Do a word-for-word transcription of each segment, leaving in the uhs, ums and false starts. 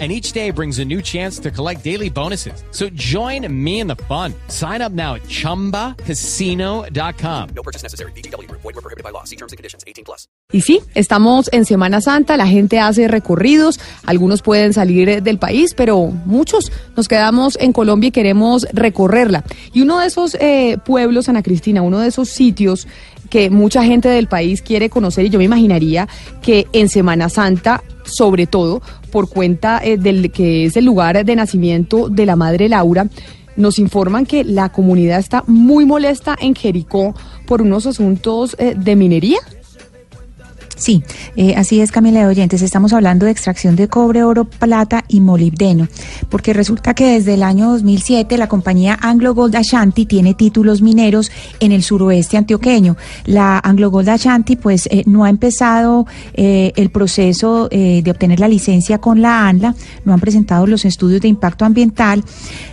And each day brings a new chance to collect daily bonuses. So join me in the fun. Sign up now at chumba casino punto com. No purchase necessary. V G W. Void where prohibited by law. See terms and conditions. eighteen plus. Y sí, estamos en Semana Santa. La gente hace recorridos. Algunos pueden salir del país, pero muchos nos quedamos en Colombia y queremos recorrerla. Y uno de esos eh, pueblos, Ana Cristina, uno de esos sitios que mucha gente del país quiere conocer, y yo me imaginaría que en Semana Santa, sobre todo por cuenta eh, del que es el lugar de nacimiento de la madre Laura, nos informan que la comunidad está muy molesta en Jericó por unos asuntos eh, de minería. Sí, eh, así es, Camila de Oyentes. Estamos hablando de extracción de cobre, oro, plata y molibdeno, porque resulta que desde el año dos mil siete la compañía AngloGold Ashanti tiene títulos mineros en el suroeste antioqueño. La AngloGold Ashanti pues eh, no ha empezado eh, el proceso eh, de obtener la licencia con la ANLA, no han presentado los estudios de impacto ambiental,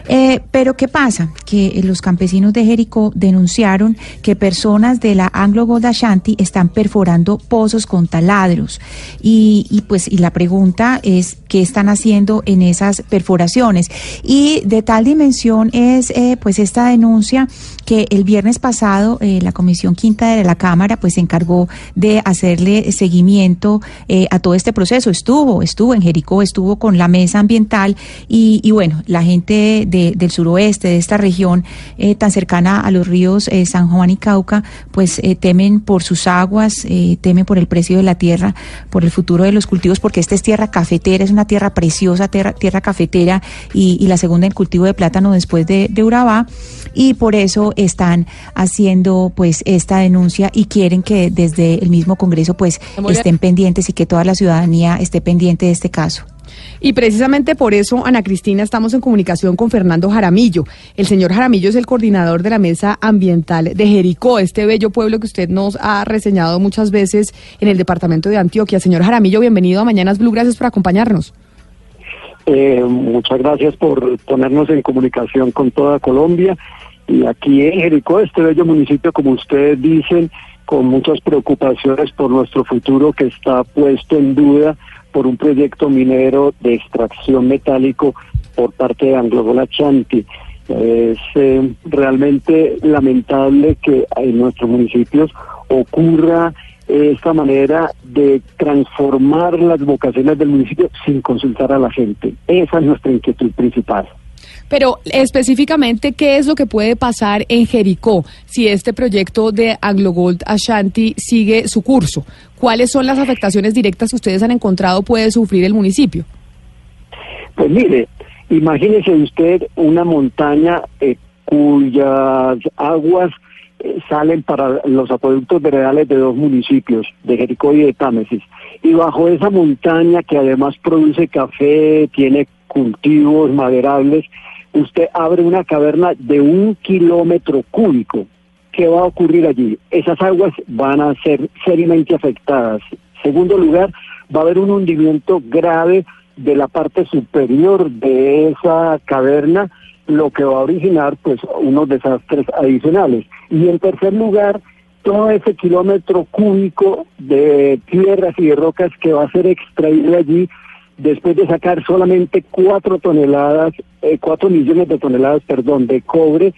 eh, pero ¿qué pasa? Que los campesinos de Jericó denunciaron que personas de la AngloGold Ashanti están perforando pozos con taladros y, y pues y la pregunta es qué están haciendo en esas perforaciones, y de tal dimensión es eh, pues esta denuncia que el viernes pasado eh, la Comisión Quinta de la Cámara pues se encargó de hacerle seguimiento eh, a todo este proceso. Estuvo, estuvo en Jericó, estuvo con la mesa ambiental y, y bueno, la gente de, del suroeste, de esta región eh, tan cercana a los ríos eh, San Juan y Cauca, pues eh, temen por sus aguas, eh, temen por el precio de la tierra, por el futuro de los cultivos, porque esta es tierra cafetera, es una tierra preciosa, tierra, tierra cafetera y, y la segunda en cultivo de plátano después de, de Urabá, y por eso están haciendo pues esta denuncia y quieren que desde el mismo Congreso pues estén pendientes y que toda la ciudadanía esté pendiente de este caso. Y precisamente por eso, Ana Cristina, estamos en comunicación con Fernando Jaramillo. El señor Jaramillo es el coordinador de la Mesa Ambiental de Jericó, este bello pueblo que usted nos ha reseñado muchas veces en el departamento de Antioquia. Señor Jaramillo, bienvenido a Mañanas Blue, gracias por acompañarnos. Eh, muchas gracias por ponernos en comunicación con toda Colombia. Y aquí en Jericó, este bello municipio, como ustedes dicen, con muchas preocupaciones por nuestro futuro que está puesto en duda por un proyecto minero de extracción metálico por parte de AngloGold Ashanti. Es eh, realmente lamentable que en nuestros municipios ocurra esta manera de transformar las vocaciones del municipio sin consultar a la gente. Esa es nuestra inquietud principal. Pero específicamente, ¿qué es lo que puede pasar en Jericó si este proyecto de AngloGold Ashanti sigue su curso? ¿Cuáles son las afectaciones directas que ustedes han encontrado puede sufrir el municipio? Pues mire, imagínese usted una montaña eh, cuyas aguas eh, salen para los acueductos veredales de dos municipios, de Jericó y de Támesis. Y bajo esa montaña, que además produce café, tiene cultivos maderables, usted abre una caverna de un kilómetro cúbico. ¿Qué va a ocurrir allí? Esas aguas van a ser seriamente afectadas. Segundo lugar, va a haber un hundimiento grave de la parte superior de esa caverna, lo que va a originar pues unos desastres adicionales. Y en tercer lugar, todo ese kilómetro cúbico de tierras y de rocas que va a ser extraído allí, después de sacar solamente cuatro toneladas, eh, cuatro millones de toneladas, perdón, de cobre,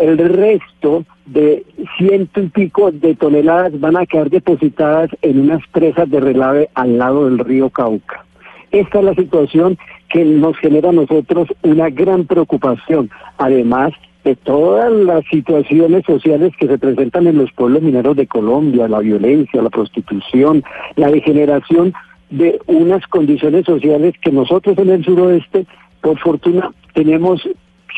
el resto de ciento y pico de toneladas van a quedar depositadas en unas presas de relave al lado del río Cauca. Esta es la situación que nos genera a nosotros una gran preocupación, además de todas las situaciones sociales que se presentan en los pueblos mineros de Colombia, la violencia, la prostitución, la degeneración de unas condiciones sociales que nosotros en el suroeste, por fortuna, tenemos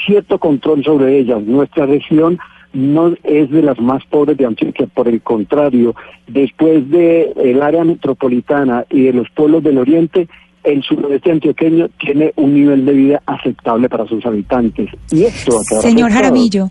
cierto control sobre ellas. Nuestra región no es de las más pobres de Antioquia, por el contrario, después de el área metropolitana y de los pueblos del oriente, el suroeste antioqueño tiene un nivel de vida aceptable para sus habitantes. Y esto, señor Jaramillo,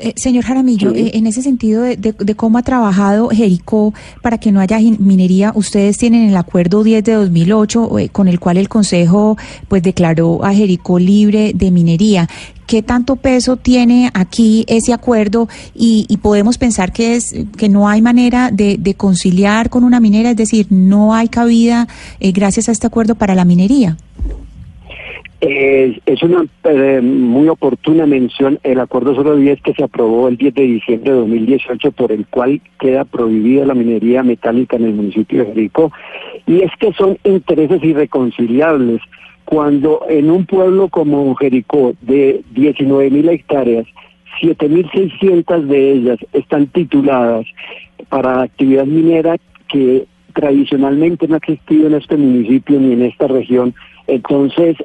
Eh, señor Jaramillo, sí. eh, en ese sentido de, de, de cómo ha trabajado Jericó para que no haya minería, ustedes tienen el Acuerdo diez de dos mil ocho eh, con el cual el Consejo pues declaró a Jericó libre de minería. ¿Qué tanto peso tiene aquí ese acuerdo y, y podemos pensar que es que no hay manera de, de conciliar con una minera? Es decir, no hay cabida eh, gracias a este acuerdo para la minería. Eh, es una eh, muy oportuna mención el Acuerdo cero diez que se aprobó el diez de diciembre de dos mil dieciocho, por el cual queda prohibida la minería metálica en el municipio de Jericó. Y es que son intereses irreconciliables. Cuando en un pueblo como Jericó, de diecinueve mil hectáreas, siete mil seiscientas de ellas están tituladas para actividad minera que tradicionalmente no ha existido en este municipio ni en esta región. Entonces,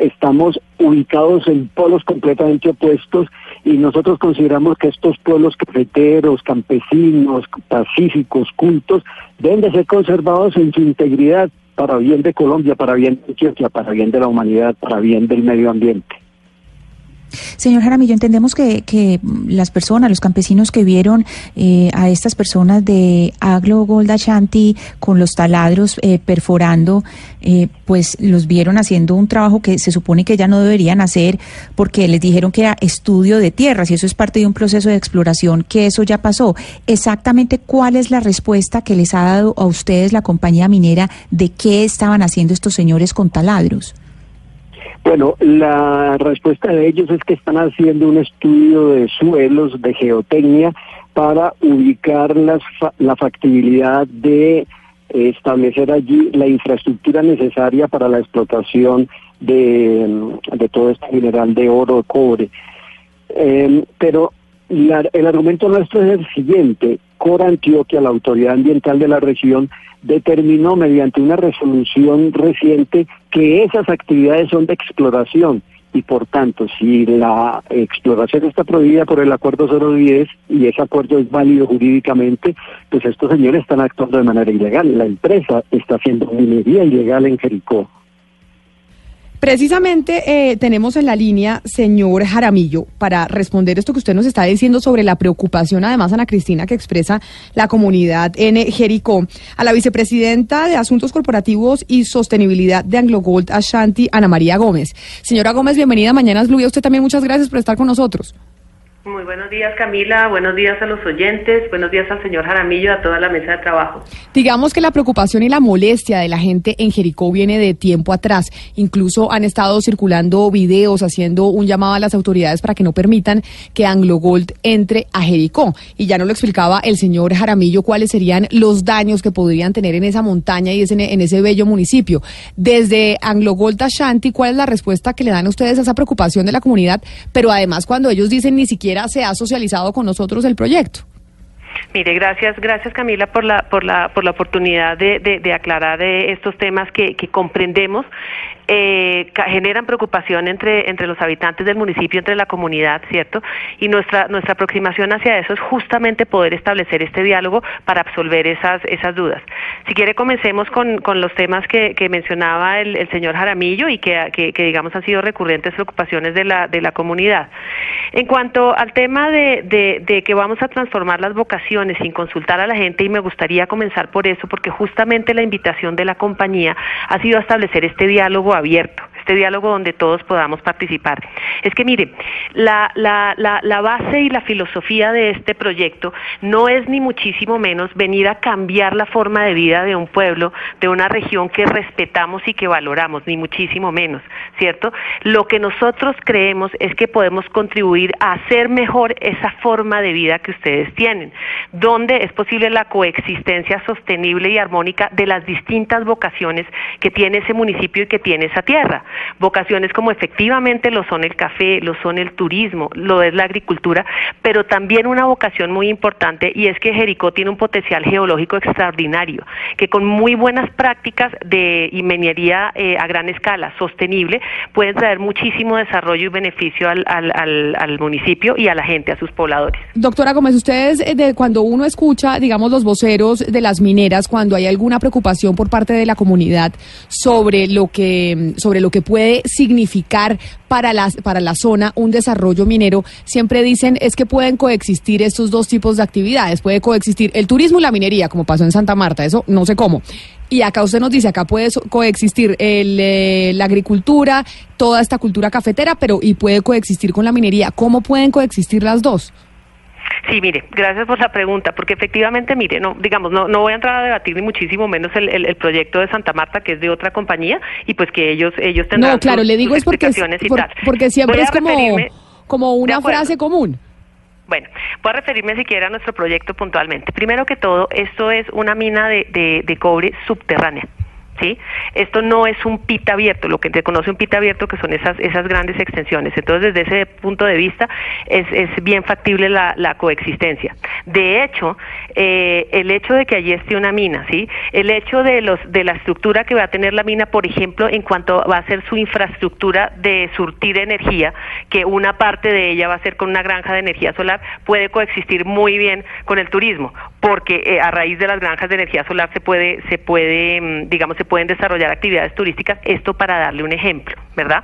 estamos ubicados en polos completamente opuestos y nosotros consideramos que estos pueblos cafeteros, campesinos, pacíficos, cultos, deben de ser conservados en su integridad para bien de Colombia, para bien de Antioquia, para bien de la humanidad, para bien del medio ambiente. Señor Jaramillo, entendemos que, que las personas, los campesinos que vieron eh, a estas personas de AngloGold Ashanti con los taladros eh, perforando, eh, pues los vieron haciendo un trabajo que se supone que ya no deberían hacer porque les dijeron que era estudio de tierras y eso es parte de un proceso de exploración, que eso ya pasó. Exactamente, ¿cuál es la respuesta que les ha dado a ustedes la compañía minera de qué estaban haciendo estos señores con taladros? Bueno, la respuesta de ellos es que están haciendo un estudio de suelos, de geotecnia, para ubicar las fa- la factibilidad de establecer allí la infraestructura necesaria para la explotación de, de todo este mineral de oro, cobre. Eh, pero la, el argumento nuestro es el siguiente. Corantioquia, la autoridad ambiental de la región, determinó mediante una resolución reciente que esas actividades son de exploración y por tanto si la exploración está prohibida por el Acuerdo cero diez y ese acuerdo es válido jurídicamente, pues estos señores están actuando de manera ilegal. La empresa está haciendo minería ilegal en Jericó. Precisamente eh, tenemos en la línea, señor Jaramillo, para responder esto que usted nos está diciendo sobre la preocupación, además, Ana Cristina, que expresa la comunidad en Jericó, a la vicepresidenta de Asuntos Corporativos y Sostenibilidad de AngloGold Ashanti, Ana María Gómez. Señora Gómez, bienvenida a Mañanas Blue. Y a usted también muchas gracias por estar con nosotros. Muy buenos días, Camila, buenos días a los oyentes, buenos días al señor Jaramillo, a toda la mesa de trabajo. Digamos que la preocupación y la molestia de la gente en Jericó viene de tiempo atrás. Incluso han estado circulando videos haciendo un llamado a las autoridades para que no permitan que AngloGold entre a Jericó. Y ya nos lo explicaba el señor Jaramillo cuáles serían los daños que podrían tener en esa montaña y en ese bello municipio. Desde AngloGold Ashanti, ¿cuál es la respuesta que le dan a ustedes a esa preocupación de la comunidad? Pero además cuando ellos dicen ni siquiera se ha socializado con nosotros el proyecto. Mire, gracias, gracias Camila por la por la por la oportunidad de, de, de aclarar eh, estos temas que, que comprendemos eh, que generan preocupación entre entre los habitantes del municipio, entre la comunidad, cierto. Y nuestra nuestra aproximación hacia eso es justamente poder establecer este diálogo para absolver esas esas dudas. Si quiere comencemos con con los temas que, que mencionaba el, el señor Jaramillo y que, que que digamos han sido recurrentes preocupaciones de la de la comunidad. En cuanto al tema de de, de que vamos a transformar las vocaciones sin consultar a la gente, y me gustaría comenzar por eso, porque justamente la invitación de la compañía ha sido establecer este diálogo abierto, este diálogo donde todos podamos participar. Es que mire, la, la, la, la base y la filosofía de este proyecto no es ni muchísimo menos venir a cambiar la forma de vida de un pueblo, de una región que respetamos y que valoramos, ni muchísimo menos, ¿cierto? Lo que nosotros creemos es que podemos contribuir a hacer mejor esa forma de vida que ustedes tienen, donde es posible la coexistencia sostenible y armónica de las distintas vocaciones que tiene ese municipio y que tiene esa tierra. Vocaciones como efectivamente lo son el café, lo son el turismo, lo es la agricultura, pero también una vocación muy importante, y es que Jericó tiene un potencial geológico extraordinario, que con muy buenas prácticas de minería eh, a gran escala, sostenible, puede traer muchísimo desarrollo y beneficio al, al, al, al municipio y a la gente, a sus pobladores. Doctora Gómez, ustedes de cuando uno escucha, digamos, los voceros de las mineras, cuando hay alguna preocupación por parte de la comunidad sobre lo que sobre lo que puede significar para la, para la zona un desarrollo minero, siempre dicen es que pueden coexistir estos dos tipos de actividades, puede coexistir el turismo y la minería, como pasó en Santa Marta, eso no sé cómo. Y acá usted nos dice, acá puede coexistir el, eh, la agricultura, toda esta cultura cafetera, pero y puede coexistir con la minería. ¿Cómo pueden coexistir las dos? Sí, mire, gracias por la pregunta, porque efectivamente, mire, no, digamos, no, no voy a entrar a debatir ni muchísimo menos el, el, el proyecto de Santa Marta, que es de otra compañía, y pues que ellos ellos tendrán no, claro, sus, le digo sus es porque, explicaciones y por, tal. Porque siempre es como, como una frase común. Bueno, voy a referirme siquiera a nuestro proyecto puntualmente. Primero que todo, esto es una mina de, de, de cobre subterránea. ¿Sí? Esto no es un pit abierto, lo que se conoce un pit abierto, que son esas esas grandes extensiones. Entonces, desde ese punto de vista, es, es bien factible la, la coexistencia. De hecho, eh, el hecho de que allí esté una mina, ¿sí? El hecho de los de la estructura que va a tener la mina, por ejemplo, en cuanto va a ser su infraestructura de surtir energía, que una parte de ella va a ser con una granja de energía solar, puede coexistir muy bien con el turismo, porque eh, a raíz de las granjas de energía solar se puede, se puede, digamos, se pueden desarrollar actividades turísticas, esto para darle un ejemplo, ¿verdad?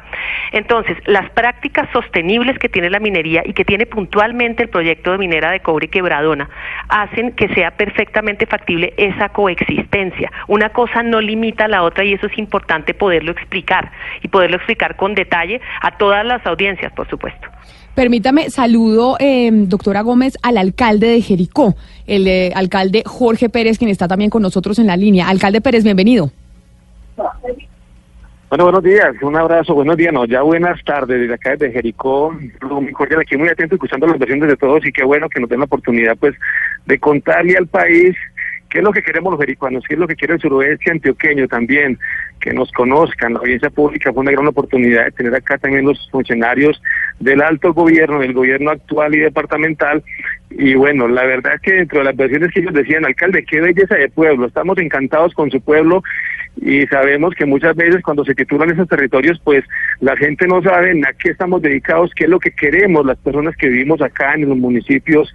Entonces, las prácticas sostenibles que tiene la minería y que tiene puntualmente el proyecto de minera de cobre Quebradona hacen que sea perfectamente factible esa coexistencia. Una cosa no limita a la otra y eso es importante poderlo explicar y poderlo explicar con detalle a todas las audiencias, por supuesto. Permítame, saludo, eh, doctora Gómez, al alcalde de Jericó, el eh, alcalde Jorge Pérez, quien está también con nosotros en la línea. Alcalde Pérez, bienvenido. Bueno, buenos días, un abrazo, buenos días, no, ya buenas tardes desde acá desde Jericó, muy cordial, aquí muy atento, escuchando las versiones de todos y qué bueno que nos den la oportunidad pues de contarle al país qué es lo que queremos los jericuanos, qué es lo que quiere el suroeste antioqueño también, que nos conozcan. La audiencia pública fue una gran oportunidad de tener acá también los funcionarios del alto gobierno, del gobierno actual y departamental, y bueno, la verdad es que dentro de las versiones que ellos decían, alcalde, qué belleza de pueblo, estamos encantados con su pueblo, y sabemos que muchas veces cuando se titulan esos territorios, pues la gente no sabe a qué estamos dedicados, qué es lo que queremos las personas que vivimos acá en los municipios,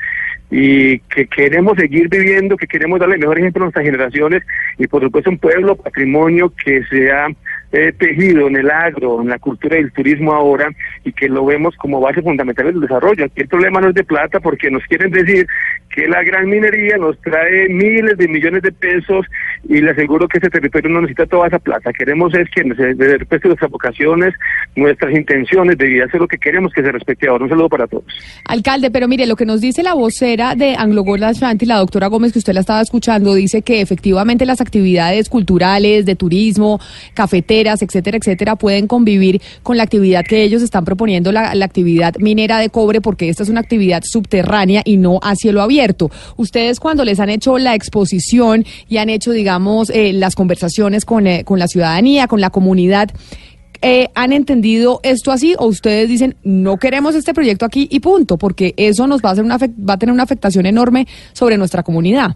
y que queremos seguir viviendo, que queremos darle el mejor ejemplo a nuestras generaciones, y por supuesto un pueblo patrimonio que se ha eh, tejido en el agro, en la cultura y el turismo ahora, y que lo vemos como base fundamental del desarrollo. Aquí el problema no es de plata, porque nos quieren decir que la gran minería nos trae miles de millones de pesos, y le aseguro que ese territorio no necesita toda esa plata. Queremos es que se respete nuestras vocaciones, nuestras intenciones de vida, eso es lo que queremos, que se respete ahora. Un saludo para todos. Alcalde, pero mire, lo que nos dice la vocera de AngloGold Ashanti, la doctora Gómez, que usted la estaba escuchando, dice que efectivamente las actividades culturales, de turismo, cafeteras, etcétera, etcétera, pueden convivir con la actividad que ellos están proponiendo, la, la actividad minera de cobre, porque esta es una actividad subterránea y no a cielo abierto. Ustedes cuando les han hecho la exposición y han hecho, digamos, Eh, las conversaciones con, eh, con la ciudadanía, con la comunidad, eh, ¿han entendido esto así o ustedes dicen no queremos este proyecto aquí y punto? Porque eso nos va a, hacer una, va a tener una afectación enorme sobre nuestra comunidad.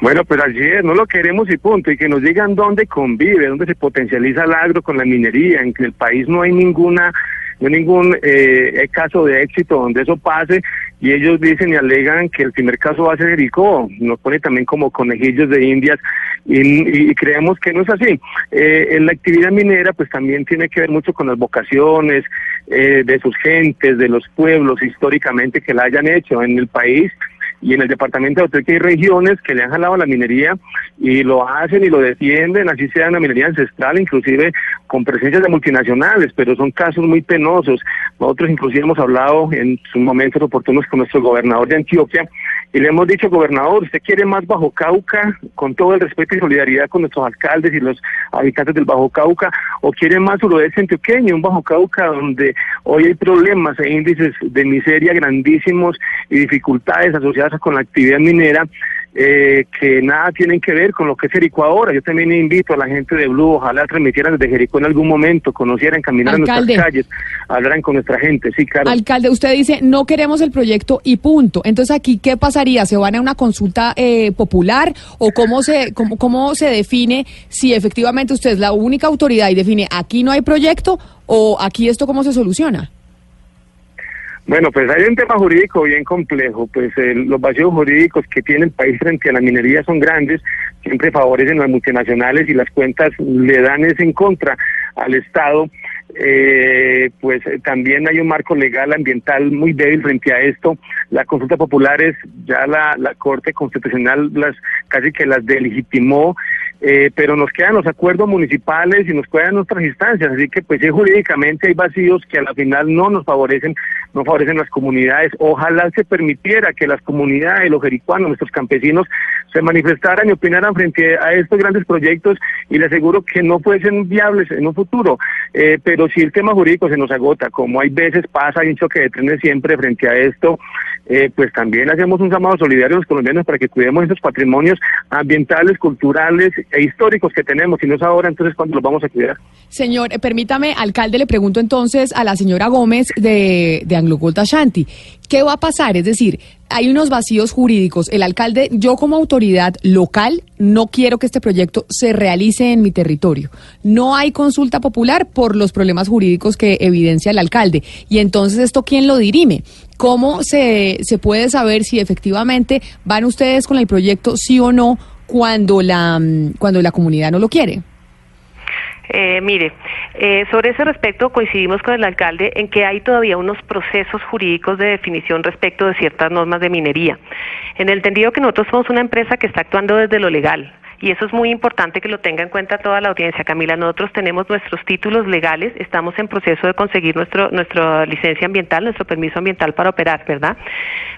Bueno, pues así es, no lo queremos y punto, y que nos digan dónde convive, dónde se potencializa el agro con la minería, en que el país no hay ninguna... no hay ningún eh, caso de éxito donde eso pase, y ellos dicen y alegan que el primer caso va a ser Jericó, nos pone también como conejillos de indias, y, y creemos que no es así. Eh, en la actividad minera pues también tiene que ver mucho con las vocaciones eh, de sus gentes, de los pueblos históricamente que la hayan hecho en el país, y en el departamento de Antioquia hay regiones que le han jalado a la minería y lo hacen y lo defienden, así sea una minería ancestral, inclusive con presencias de multinacionales, pero son casos muy penosos. Nosotros inclusive hemos hablado en sus momentos oportunos con nuestro gobernador de Antioquia y le hemos dicho, gobernador, usted quiere más Bajo Cauca, con todo el respeto y solidaridad con nuestros alcaldes y los habitantes del Bajo Cauca, o quiere más suroeste antioqueño, un Bajo Cauca donde hoy hay problemas e índices de miseria grandísimos y dificultades asociadas con la actividad minera eh, que nada tienen que ver con lo que es Jericó ahora. Yo también invito a la gente de Blue, ojalá transmitieran desde Jericó en algún momento, conocieran, caminaran alcalde, nuestras calles, hablaran con nuestra gente. Sí, claro. Alcalde, usted dice, no queremos el proyecto y punto. Entonces, ¿aquí qué pasaría? ¿Se van a una consulta eh, popular? ¿O cómo se cómo, cómo se define si efectivamente usted es la única autoridad y define aquí no hay proyecto o aquí esto cómo se soluciona? Bueno, pues hay un tema jurídico bien complejo, pues eh, los vacíos jurídicos que tiene el país frente a la minería son grandes, siempre favorecen a las multinacionales y las cuentas le dan ese en contra. al Estado, eh, pues también hay un marco legal ambiental muy débil frente a esto. Las consultas populares, ya la, la Corte Constitucional las casi que las delegitimó, eh, pero nos quedan los acuerdos municipales y nos quedan otras instancias, así que pues sí, jurídicamente hay vacíos que a la final no nos favorecen, no favorecen las comunidades. Ojalá se permitiera que las comunidades, los jericuanos, nuestros campesinos, se manifestaran y opinaran frente a estos grandes proyectos, y le aseguro que no fuesen viables en un futuro, eh, pero si el tema jurídico se nos agota, como hay veces pasa, hay un choque de trenes siempre frente a esto, eh, pues también hacemos un llamado solidario a los colombianos para que cuidemos estos patrimonios ambientales, culturales e históricos que tenemos. Si no es ahora, entonces ¿cuándo los vamos a cuidar? Señor, eh, permítame, alcalde, le pregunto entonces a la señora Gómez de, de AngloGold Ashanti, ¿qué va a pasar? Es decir, hay unos vacíos jurídicos. El alcalde, yo como autoridad local, no quiero que este proyecto se realice en mi territorio. No hay consulta popular por los problemas jurídicos que evidencia el alcalde. Y entonces, ¿esto quién lo dirime? ¿Cómo se, se puede saber si efectivamente van ustedes con el proyecto sí o no cuando la, cuando la comunidad no lo quiere? Eh, mire, eh, sobre ese respecto coincidimos con el alcalde en que hay todavía unos procesos jurídicos de definición respecto de ciertas normas de minería, en el entendido que nosotros somos una empresa que está actuando desde lo legal, y eso es muy importante que lo tenga en cuenta toda la audiencia, Camila. Nosotros tenemos nuestros títulos legales, estamos en proceso de conseguir nuestro nuestra licencia ambiental, nuestro permiso ambiental para operar, ¿verdad?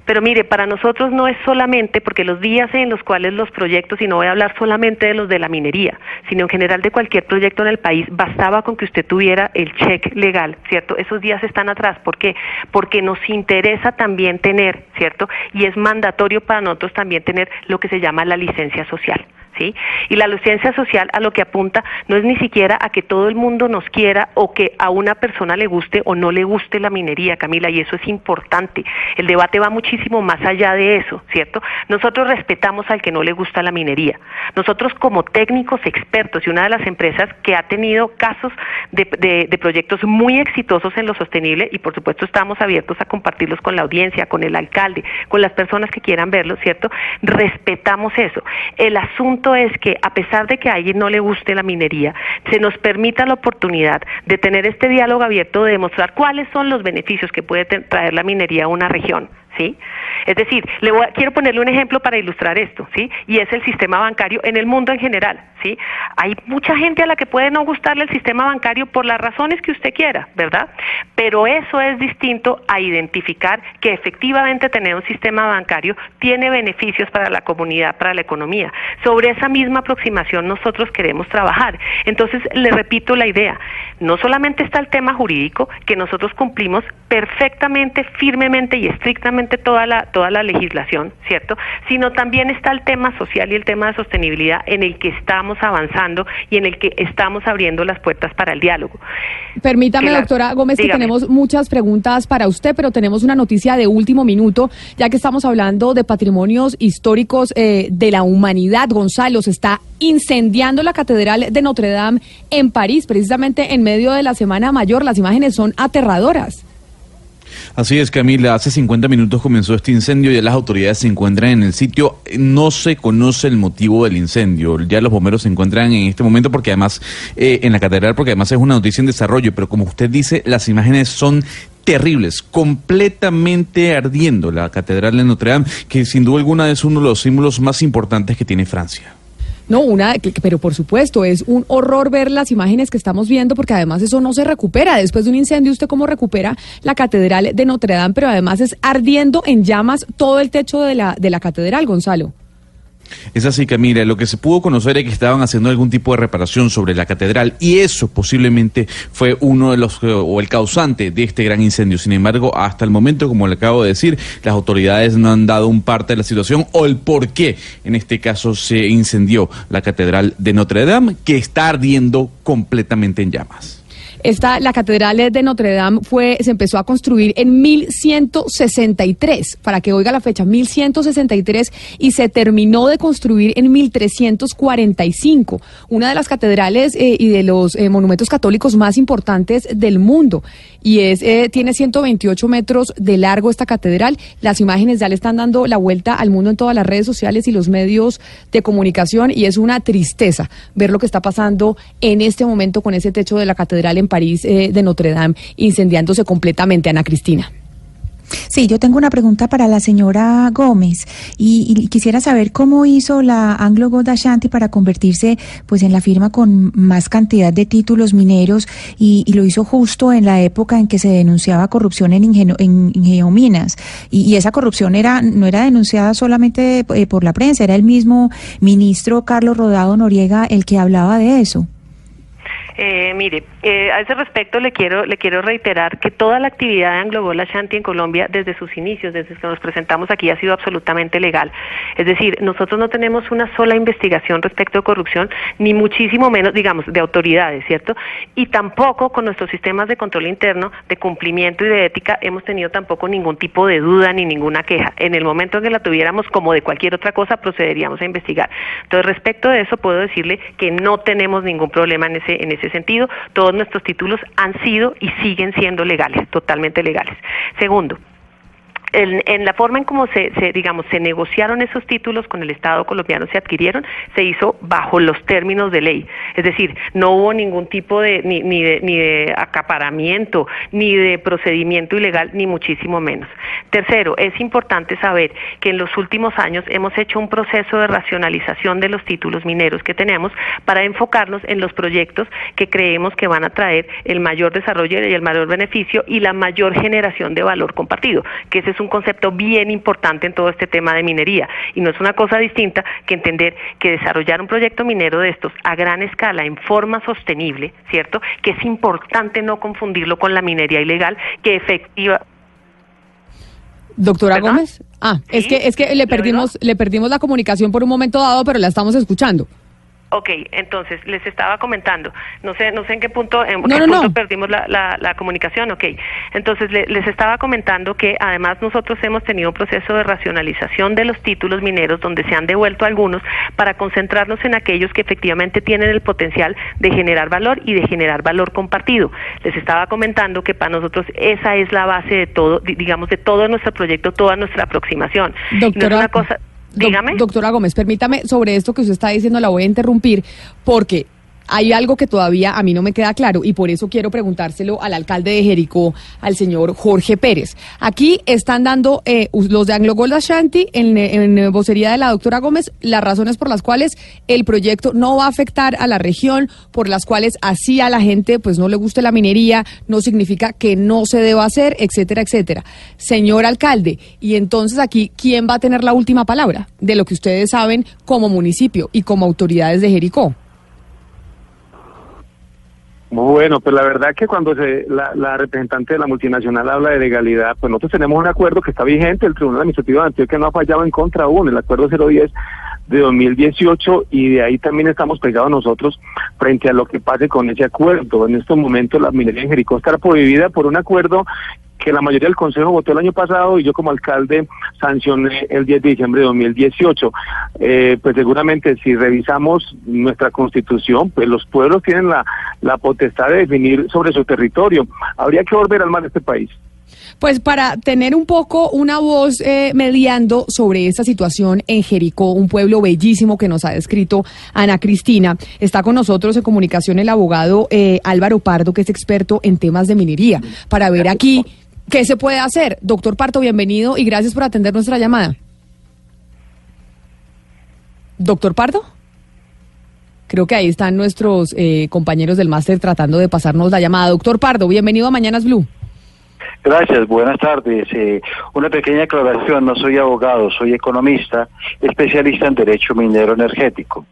Pero mire, para nosotros no es solamente porque los días en los cuales los proyectos, y no voy a hablar solamente de los de la minería, sino en general de cualquier proyecto en el país, bastaba con que usted tuviera el check legal, ¿cierto? Esos días están atrás. ¿Por qué? Porque nos interesa también tener, ¿cierto? Y es mandatorio para nosotros también tener lo que se llama la licencia social, ¿sí? Y la licencia social a lo que apunta no es ni siquiera a que todo el mundo nos quiera o que a una persona le guste o no le guste la minería, Camila, y eso es importante. El debate va muchísimo más allá de eso, ¿cierto? Nosotros respetamos al que no le gusta la minería. Nosotros como técnicos expertos, y una de las empresas que ha tenido casos de, de, de proyectos muy exitosos en lo sostenible, y por supuesto estamos abiertos a compartirlos con la audiencia, con el alcalde, con las personas que quieran verlos, ¿cierto? Respetamos eso. El asunto es que a pesar de que a alguien no le guste la minería, se nos permita la oportunidad de tener este diálogo abierto, de demostrar cuáles son los beneficios que puede traer la minería a una región, ¿sí? Es decir, le voy a, quiero ponerle un ejemplo para ilustrar esto, ¿sí? Y es el sistema bancario en el mundo en general, ¿sí? Hay mucha gente a la que puede no gustarle el sistema bancario por las razones que usted quiera, ¿verdad? Pero eso es distinto a identificar que efectivamente tener un sistema bancario tiene beneficios para la comunidad, para la economía. Sobre esa misma aproximación nosotros queremos trabajar. Entonces, le repito la idea, no solamente está el tema jurídico, que nosotros cumplimos perfectamente, firmemente y estrictamente toda la toda la legislación, ¿cierto? Sino también está el tema social y el tema de sostenibilidad, en el que estamos avanzando y en el que estamos abriendo las puertas para el diálogo. Permítame, la, doctora Gómez, dígame. Que tenemos muchas preguntas para usted, pero tenemos una noticia de último minuto, ya que estamos hablando de patrimonios históricos eh, de la humanidad. Gonzalo, se está incendiando la Catedral de Notre Dame en París, precisamente en medio de la Semana Mayor. Las imágenes son aterradoras. Así es, Camila. Hace cincuenta minutos comenzó este incendio, ya las autoridades se encuentran en el sitio. No se conoce el motivo del incendio. Ya los bomberos se encuentran en este momento, porque además eh, en la catedral, porque además es una noticia en desarrollo. Pero como usted dice, las imágenes son terribles, completamente ardiendo la Catedral de Notre Dame, que sin duda alguna es uno de los símbolos más importantes que tiene Francia. No, una, pero por supuesto, es un horror ver las imágenes que estamos viendo, porque además eso no se recupera. Después de un incendio, ¿usted cómo recupera la Catedral de Notre Dame? Pero además es ardiendo en llamas todo el techo de la, de la catedral, Gonzalo. Es así, Camila. Lo que se pudo conocer es que estaban haciendo algún tipo de reparación sobre la catedral, y eso posiblemente fue uno de los, o el causante de este gran incendio. Sin embargo, hasta el momento, como le acabo de decir, las autoridades no han dado un parte de la situación o el por qué en este caso se incendió la Catedral de Notre Dame, que está ardiendo completamente en llamas. Esta, la catedral de Notre Dame fue, se empezó a construir en mil ciento sesenta y tres, para que oiga la fecha, mil ciento sesenta y tres, y se terminó de construir en mil trescientos cuarenta y cinco, una de las catedrales eh, y de los eh, monumentos católicos más importantes del mundo, y es eh, tiene ciento veintiocho metros de largo esta catedral. Las imágenes ya le están dando la vuelta al mundo en todas las redes sociales y los medios de comunicación, y es una tristeza ver lo que está pasando en este momento con ese techo de la catedral en París eh, de Notre Dame, incendiándose completamente, Ana Cristina. Sí, yo tengo una pregunta para la señora Gómez y, y quisiera saber cómo hizo la AngloGold Ashanti para convertirse pues en la firma con más cantidad de títulos mineros, y, y lo hizo justo en la época en que se denunciaba corrupción en, ingeno, en, en Geominas, y, y esa corrupción era no era denunciada solamente eh, por la prensa, era el mismo ministro Carlos Rodado Noriega el que hablaba de eso. Eh, mire, eh, a ese respecto le quiero le quiero reiterar que toda la actividad de AngloGold Ashanti en Colombia desde sus inicios, desde que nos presentamos aquí, ha sido absolutamente legal. Es decir, nosotros no tenemos una sola investigación respecto de corrupción, ni muchísimo menos, digamos, de autoridades, ¿cierto? Y tampoco con nuestros sistemas de control interno, de cumplimiento y de ética, hemos tenido tampoco ningún tipo de duda ni ninguna queja. En el momento en que la tuviéramos, como de cualquier otra cosa, procederíamos a investigar. Entonces, respecto de eso, puedo decirle que no tenemos ningún problema en ese en ese sentido. Todos nuestros títulos han sido y siguen siendo legales, totalmente legales. Segundo, En, en la forma en cómo se, se, digamos, se negociaron esos títulos con el Estado colombiano, se adquirieron, se hizo bajo los términos de ley. Es decir, no hubo ningún tipo de ni, ni de ni de acaparamiento, ni de procedimiento ilegal, ni muchísimo menos. Tercero, es importante saber que en los últimos años hemos hecho un proceso de racionalización de los títulos mineros que tenemos para enfocarnos en los proyectos que creemos que van a traer el mayor desarrollo y el mayor beneficio y la mayor generación de valor compartido, que ese es un concepto bien importante en todo este tema de minería, y no es una cosa distinta que entender que desarrollar un proyecto minero de estos a gran escala en forma sostenible, ¿cierto?, que es importante no confundirlo con la minería ilegal que efectiva. Doctora ¿Perdón? Gómez, ah, ¿Sí? es que es que le perdimos le perdimos la comunicación por un momento dado, pero la estamos escuchando. Ok, entonces, les estaba comentando, no sé no sé en qué punto, en no, qué no, punto no. perdimos la, la, la comunicación, ok. Entonces, le, les estaba comentando que además nosotros hemos tenido un proceso de racionalización de los títulos mineros donde se han devuelto algunos para concentrarnos en aquellos que efectivamente tienen el potencial de generar valor y de generar valor compartido. Les estaba comentando que para nosotros esa es la base de todo, digamos, de todo nuestro proyecto, toda nuestra aproximación. Doctora, no es una cosa... Dígame. Doctora Gómez, permítame, sobre esto que usted está diciendo la voy a interrumpir, porque hay algo que todavía a mí no me queda claro y por eso quiero preguntárselo al alcalde de Jericó, al señor Jorge Pérez. Aquí están dando eh, los de AngloGold Ashanti en, en vocería de la doctora Gómez las razones por las cuales el proyecto no va a afectar a la región, por las cuales así a la gente pues no le guste la minería, no significa que no se deba hacer, etcétera, etcétera. Señor alcalde, y entonces aquí, ¿quién va a tener la última palabra de lo que ustedes saben como municipio y como autoridades de Jericó? Bueno, pues la verdad que cuando se, la, la representante de la multinacional habla de legalidad, pues nosotros tenemos un acuerdo que está vigente, el Tribunal Administrativo de Antioquia no ha fallado en contra aún, el Acuerdo cero diez de dos mil dieciocho, y de ahí también estamos pegados nosotros frente a lo que pase con ese acuerdo. En estos momentos la minería en Jericó está prohibida por un acuerdo que la mayoría del Consejo votó el año pasado y yo como alcalde sancioné el diez de diciembre de dos mil dieciocho. Eh, pues seguramente si revisamos nuestra Constitución, pues los pueblos tienen la, la potestad de definir sobre su territorio. Habría que volver al mar de este país. Pues para tener un poco una voz eh, mediando sobre esta situación en Jericó, un pueblo bellísimo que nos ha descrito Ana Cristina, está con nosotros en comunicación el abogado eh, Álvaro Pardo, que es experto en temas de minería, para ver aquí qué se puede hacer. Doctor Pardo, bienvenido y gracias por atender nuestra llamada. Doctor Pardo. Creo que ahí están nuestros eh, compañeros del máster tratando de pasarnos la llamada. Doctor Pardo, bienvenido a Mañanas Blue. Gracias, buenas tardes. Eh, una pequeña aclaración, no soy abogado, soy economista, especialista en derecho minero energético.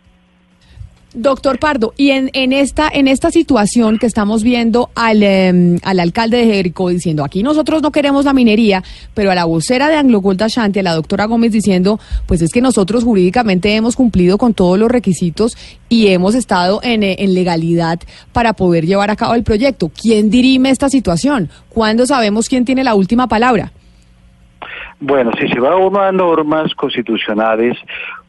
Doctor Pardo, y en, en esta en esta situación que estamos viendo al, eh, al alcalde de Jericó diciendo, aquí nosotros no queremos la minería, pero a la vocera de AngloGold Ashanti, a la doctora Gómez, diciendo, pues es que nosotros jurídicamente hemos cumplido con todos los requisitos y hemos estado en, en legalidad para poder llevar a cabo el proyecto. ¿Quién dirime esta situación? ¿Cuándo sabemos quién tiene la última palabra? Bueno, si se va uno a normas constitucionales,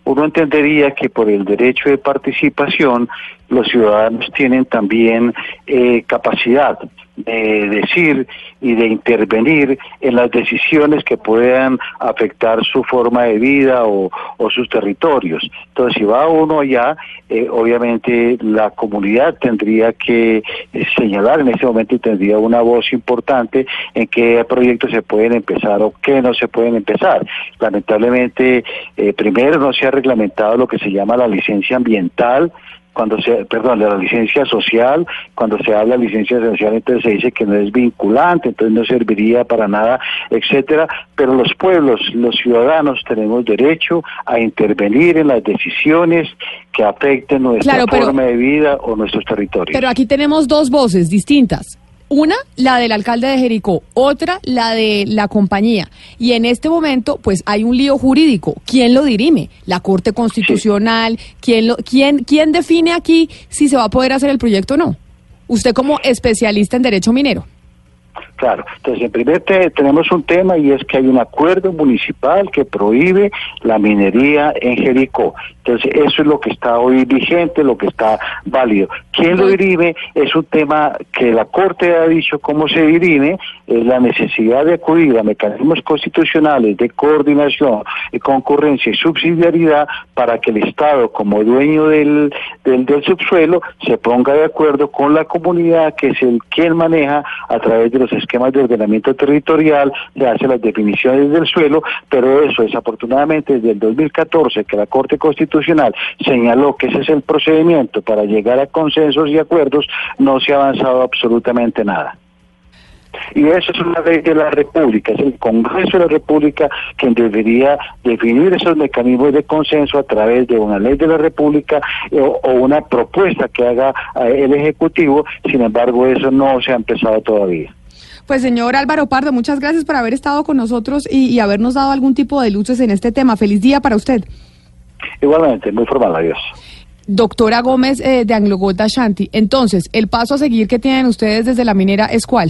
uno entendería que por el derecho de participación los ciudadanos tienen también eh, capacidad de decir y de intervenir en las decisiones que puedan afectar su forma de vida o, o sus territorios. Entonces, si va uno allá, eh, obviamente la comunidad tendría que eh, señalar en ese momento y tendría una voz importante en qué proyectos se pueden empezar o qué no se pueden empezar. Lamentablemente, eh, primero no se ha reglamentado lo que se llama la licencia ambiental, cuando se, perdón, la licencia social. Cuando se habla de licencia social, entonces se dice que no es vinculante, entonces no serviría para nada, etcétera. Pero los pueblos, los ciudadanos, tenemos derecho a intervenir en las decisiones que afecten nuestra claro, pero, forma de vida o nuestros territorios. Pero aquí tenemos dos voces distintas. Una, la del alcalde de Jericó, otra, la de la compañía. Y en este momento, pues, hay un lío jurídico. ¿Quién lo dirime? ¿La Corte Constitucional? Sí. ¿Quién, lo, quién, ¿Quién define aquí si se va a poder hacer el proyecto o no? Usted como especialista en derecho minero. Claro, entonces en primer lugar tenemos un tema, y es que hay un acuerdo municipal que prohíbe la minería en Jericó. Entonces eso es lo que está hoy vigente, lo que está válido. ¿Quién lo dirime? Es un tema que la Corte ha dicho cómo se dirime, es la necesidad de acudir a mecanismos constitucionales de coordinación, de concurrencia y subsidiariedad para que el Estado, como dueño del, del, del subsuelo, se ponga de acuerdo con la comunidad, que es el quien maneja a través de los esquemas de ordenamiento territorial, le hace las definiciones del suelo. Pero eso, desafortunadamente, desde el dos mil catorce, que la Corte Constitucional señaló que ese es el procedimiento para llegar a consensos y acuerdos, no se ha avanzado absolutamente nada. Y eso es una ley de la República, es el Congreso de la República quien debería definir esos mecanismos de consenso a través de una ley de la República o, o una propuesta que haga el Ejecutivo. Sin embargo, eso no se ha empezado todavía. Pues, señor Álvaro Pardo, muchas gracias por haber estado con nosotros y, y habernos dado algún tipo de luces en este tema. Feliz día para usted. Igualmente, muy formal, adiós. Doctora Gómez, eh, de AngloGold Ashanti, entonces, ¿el paso a seguir que tienen ustedes desde la minera es cuál?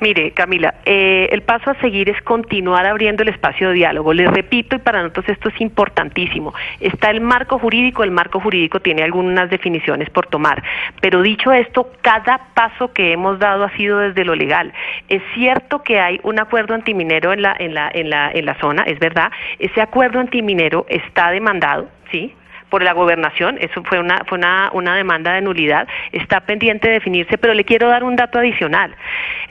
Mire, Camila, eh, el paso a seguir es continuar abriendo el espacio de diálogo. Les repito, y para nosotros esto es importantísimo, está el marco jurídico, el marco jurídico tiene algunas definiciones por tomar, pero dicho esto, cada paso que hemos dado ha sido desde lo legal. Es cierto que hay un acuerdo antiminero en la, en la, en la, en la zona, es verdad, ese acuerdo antiminero está demandado, ¿sí?, por la gobernación. Eso fue una fue una, una demanda de nulidad, está pendiente de definirse, pero le quiero dar un dato adicional.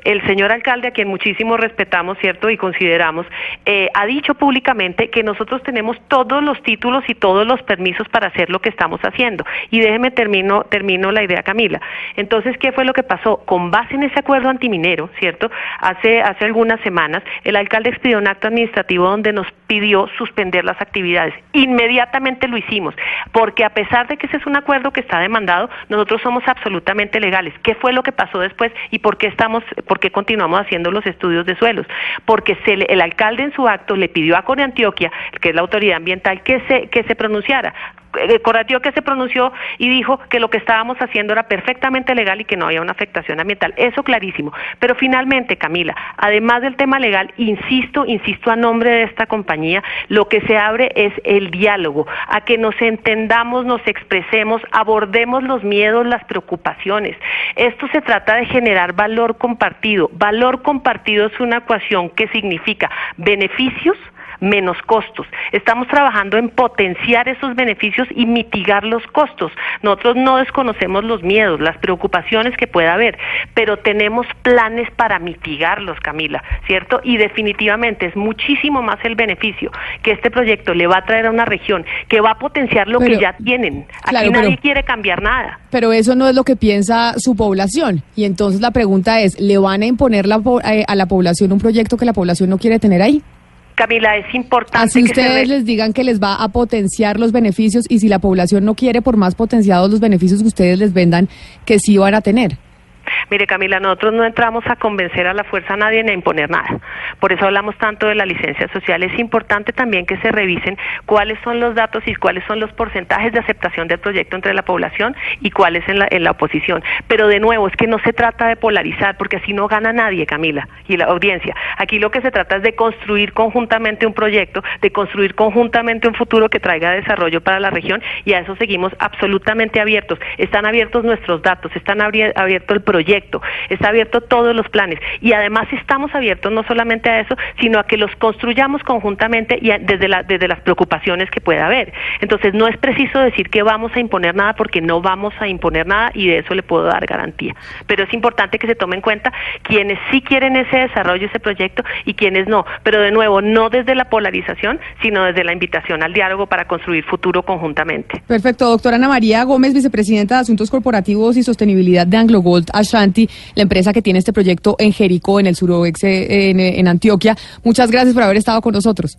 El señor alcalde, a quien muchísimo respetamos, ¿cierto?, y consideramos, eh, ha dicho públicamente que nosotros tenemos todos los títulos y todos los permisos para hacer lo que estamos haciendo. Y déjeme termino, termino la idea, Camila. Entonces, ¿qué fue lo que pasó? Con base en ese acuerdo antiminero, ¿cierto?, hace, hace algunas semanas, el alcalde expidió un acto administrativo donde nos pidió suspender las actividades. Inmediatamente lo hicimos, porque a pesar de que ese es un acuerdo que está demandado, nosotros somos absolutamente legales. ¿Qué fue lo que pasó después y por qué estamos, por qué continuamos haciendo los estudios de suelos? Porque se le, el alcalde en su acto le pidió a Corantioquia, que es la autoridad ambiental, que se que se pronunciara. Corantioquia se pronunció y dijo que lo que estábamos haciendo era perfectamente legal y que no había una afectación ambiental. Eso clarísimo. Pero finalmente, Camila, además del tema legal, insisto, insisto a nombre de esta compañía, lo que se abre es el diálogo, a que nos entendamos, nos expresemos, abordemos los miedos, las preocupaciones. Esto se trata de generar valor compartido. Valor compartido es una ecuación que significa beneficios menos costos. Estamos trabajando en potenciar esos beneficios y mitigar los costos. Nosotros no desconocemos los miedos, las preocupaciones que pueda haber, pero tenemos planes para mitigarlos, Camila, ¿cierto? Y definitivamente es muchísimo más el beneficio que este proyecto le va a traer a una región, que va a potenciar lo pero, que ya tienen. Aquí claro, nadie pero, quiere cambiar nada. Pero eso no es lo que piensa su población. Y entonces la pregunta es, ¿le van a imponer la, a la población un proyecto que la población no quiere tener ahí? Camila, es importante. Así que ustedes se... les digan que les va a potenciar los beneficios, y si la población no quiere, por más potenciados los beneficios que ustedes les vendan, que sí van a tener. Mire, Camila, nosotros no entramos a convencer a la fuerza a nadie ni a imponer nada. Por eso hablamos tanto de la licencia social. Es importante también que se revisen cuáles son los datos y cuáles son los porcentajes de aceptación del proyecto entre la población y cuáles en la, en la oposición. Pero de nuevo, es que no se trata de polarizar, porque así no gana nadie, Camila, y la audiencia. Aquí lo que se trata es de construir conjuntamente un proyecto, de construir conjuntamente un futuro que traiga desarrollo para la región, y a eso seguimos absolutamente abiertos. Están abiertos nuestros datos, están abierto el proyecto. proyecto, está abierto todos los planes, y además estamos abiertos no solamente a eso, sino a que los construyamos conjuntamente y a, desde, la, desde las preocupaciones que pueda haber. Entonces no es preciso decir que vamos a imponer nada, porque no vamos a imponer nada, y de eso le puedo dar garantía. Pero es importante que se tome en cuenta quienes sí quieren ese desarrollo, ese proyecto, y quienes no. Pero de nuevo, no desde la polarización, sino desde la invitación al diálogo para construir futuro conjuntamente. Perfecto, doctora Ana María Gómez, vicepresidenta de Asuntos Corporativos y Sostenibilidad de AngloGold Ashanti, la empresa que tiene este proyecto en Jericó, en el suroeste, en, en Antioquia. Muchas gracias por haber estado con nosotros.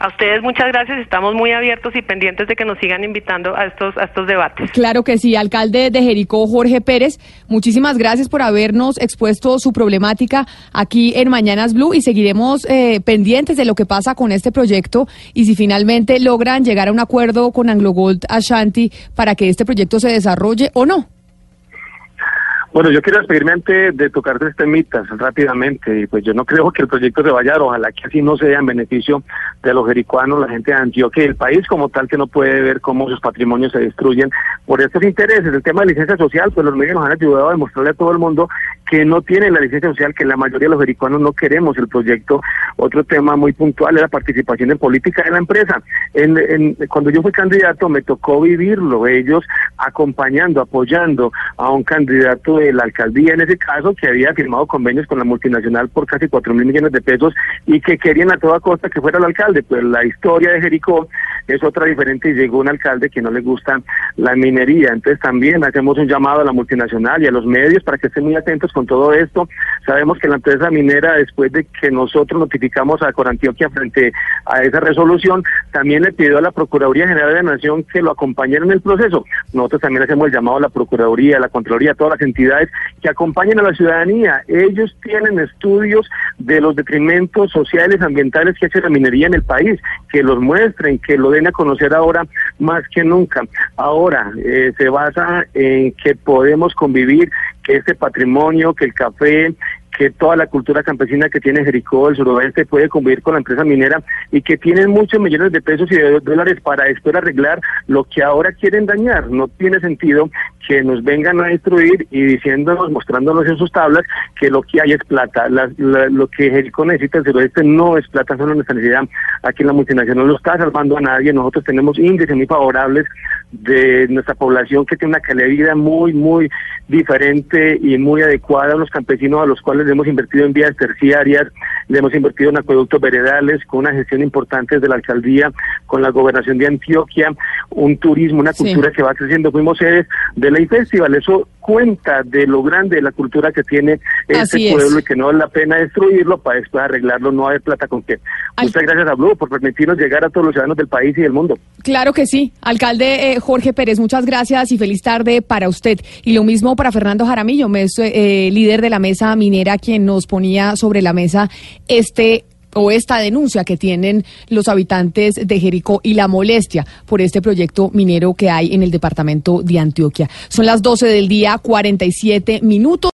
A ustedes muchas gracias, estamos muy abiertos y pendientes de que nos sigan invitando a estos, a estos debates. Claro que sí, alcalde de Jericó, Jorge Pérez, muchísimas gracias por habernos expuesto su problemática aquí en Mañanas Blue, y seguiremos eh, pendientes de lo que pasa con este proyecto, y si finalmente logran llegar a un acuerdo con AngloGold Ashanti para que este proyecto se desarrolle o no. Bueno, yo quiero despedirme antes de tocar tres temitas rápidamente, y pues yo no creo que el proyecto se vaya, ojalá que así no sea en beneficio de los jericoanos, la gente de Antioquia y el país como tal, que no puede ver cómo sus patrimonios se destruyen por estos intereses. El tema de licencia social, pues los medios nos han ayudado a demostrarle a todo el mundo que no tienen la licencia social, que la mayoría de los jericoanos no queremos el proyecto. Otro tema muy puntual es la participación en política de la empresa. En, en, cuando yo fui candidato me tocó vivirlo, ellos acompañando, apoyando a un candidato de la alcaldía, en ese caso, que había firmado convenios con la multinacional por casi cuatro mil millones de pesos y que querían a toda costa que fuera el alcalde. Pues la historia de Jericó es otra diferente, y llegó un alcalde que no le gusta la minería. Entonces también hacemos un llamado a la multinacional y a los medios para que estén muy atentos con todo esto. Sabemos que la empresa minera, después de que nosotros notificamos a Corantioquia frente a esa resolución, también le pidió a la Procuraduría General de la Nación que lo acompañara en el proceso. Nosotros también hacemos el llamado a la Procuraduría, a la Contraloría, a todas las entidades que acompañen a la ciudadanía. Ellos tienen estudios de los detrimentos sociales, ambientales que hace la minería en el país, que los muestren, que lo den a conocer ahora más que nunca. Ahora eh, se basa en que podemos convivir, que este patrimonio, que el café, que toda la cultura campesina que tiene Jericó, el suroeste, puede convivir con la empresa minera, y que tienen muchos millones de pesos y de dólares para después arreglar lo que ahora quieren dañar. No tiene sentido que nos vengan a destruir y diciéndonos, mostrándonos en sus tablas que lo que hay es plata. La, la, lo que Jericó necesita el suroeste no es plata, solo nuestra necesidad. Aquí en la multinacional no lo está salvando a nadie. Nosotros tenemos índices muy favorables de nuestra población, que tiene una calidad de vida muy, muy diferente y muy adecuada a los campesinos, a los cuales le hemos invertido en vías terciarias, le hemos invertido en acueductos veredales, con una gestión importante de la alcaldía, con la gobernación de Antioquia, un turismo, una cultura sí. que va creciendo. Fuimos sedes de la Festival, eso cuenta de lo grande de la cultura que tiene este pueblo, y que no es la pena destruirlo para después arreglarlo, no hay plata con qué. Al... Muchas gracias a Blue por permitirnos llegar a todos los ciudadanos del país y del mundo. Claro que sí, alcalde eh, Jorge Pérez, muchas gracias y feliz tarde para usted. Y lo mismo para Fernando Jaramillo, mes, eh, líder de la mesa minera, quien nos ponía sobre la mesa este o esta denuncia que tienen los habitantes de Jericó y la molestia por este proyecto minero que hay en el departamento de Antioquia. Son las doce del día, cuarenta y siete minutos.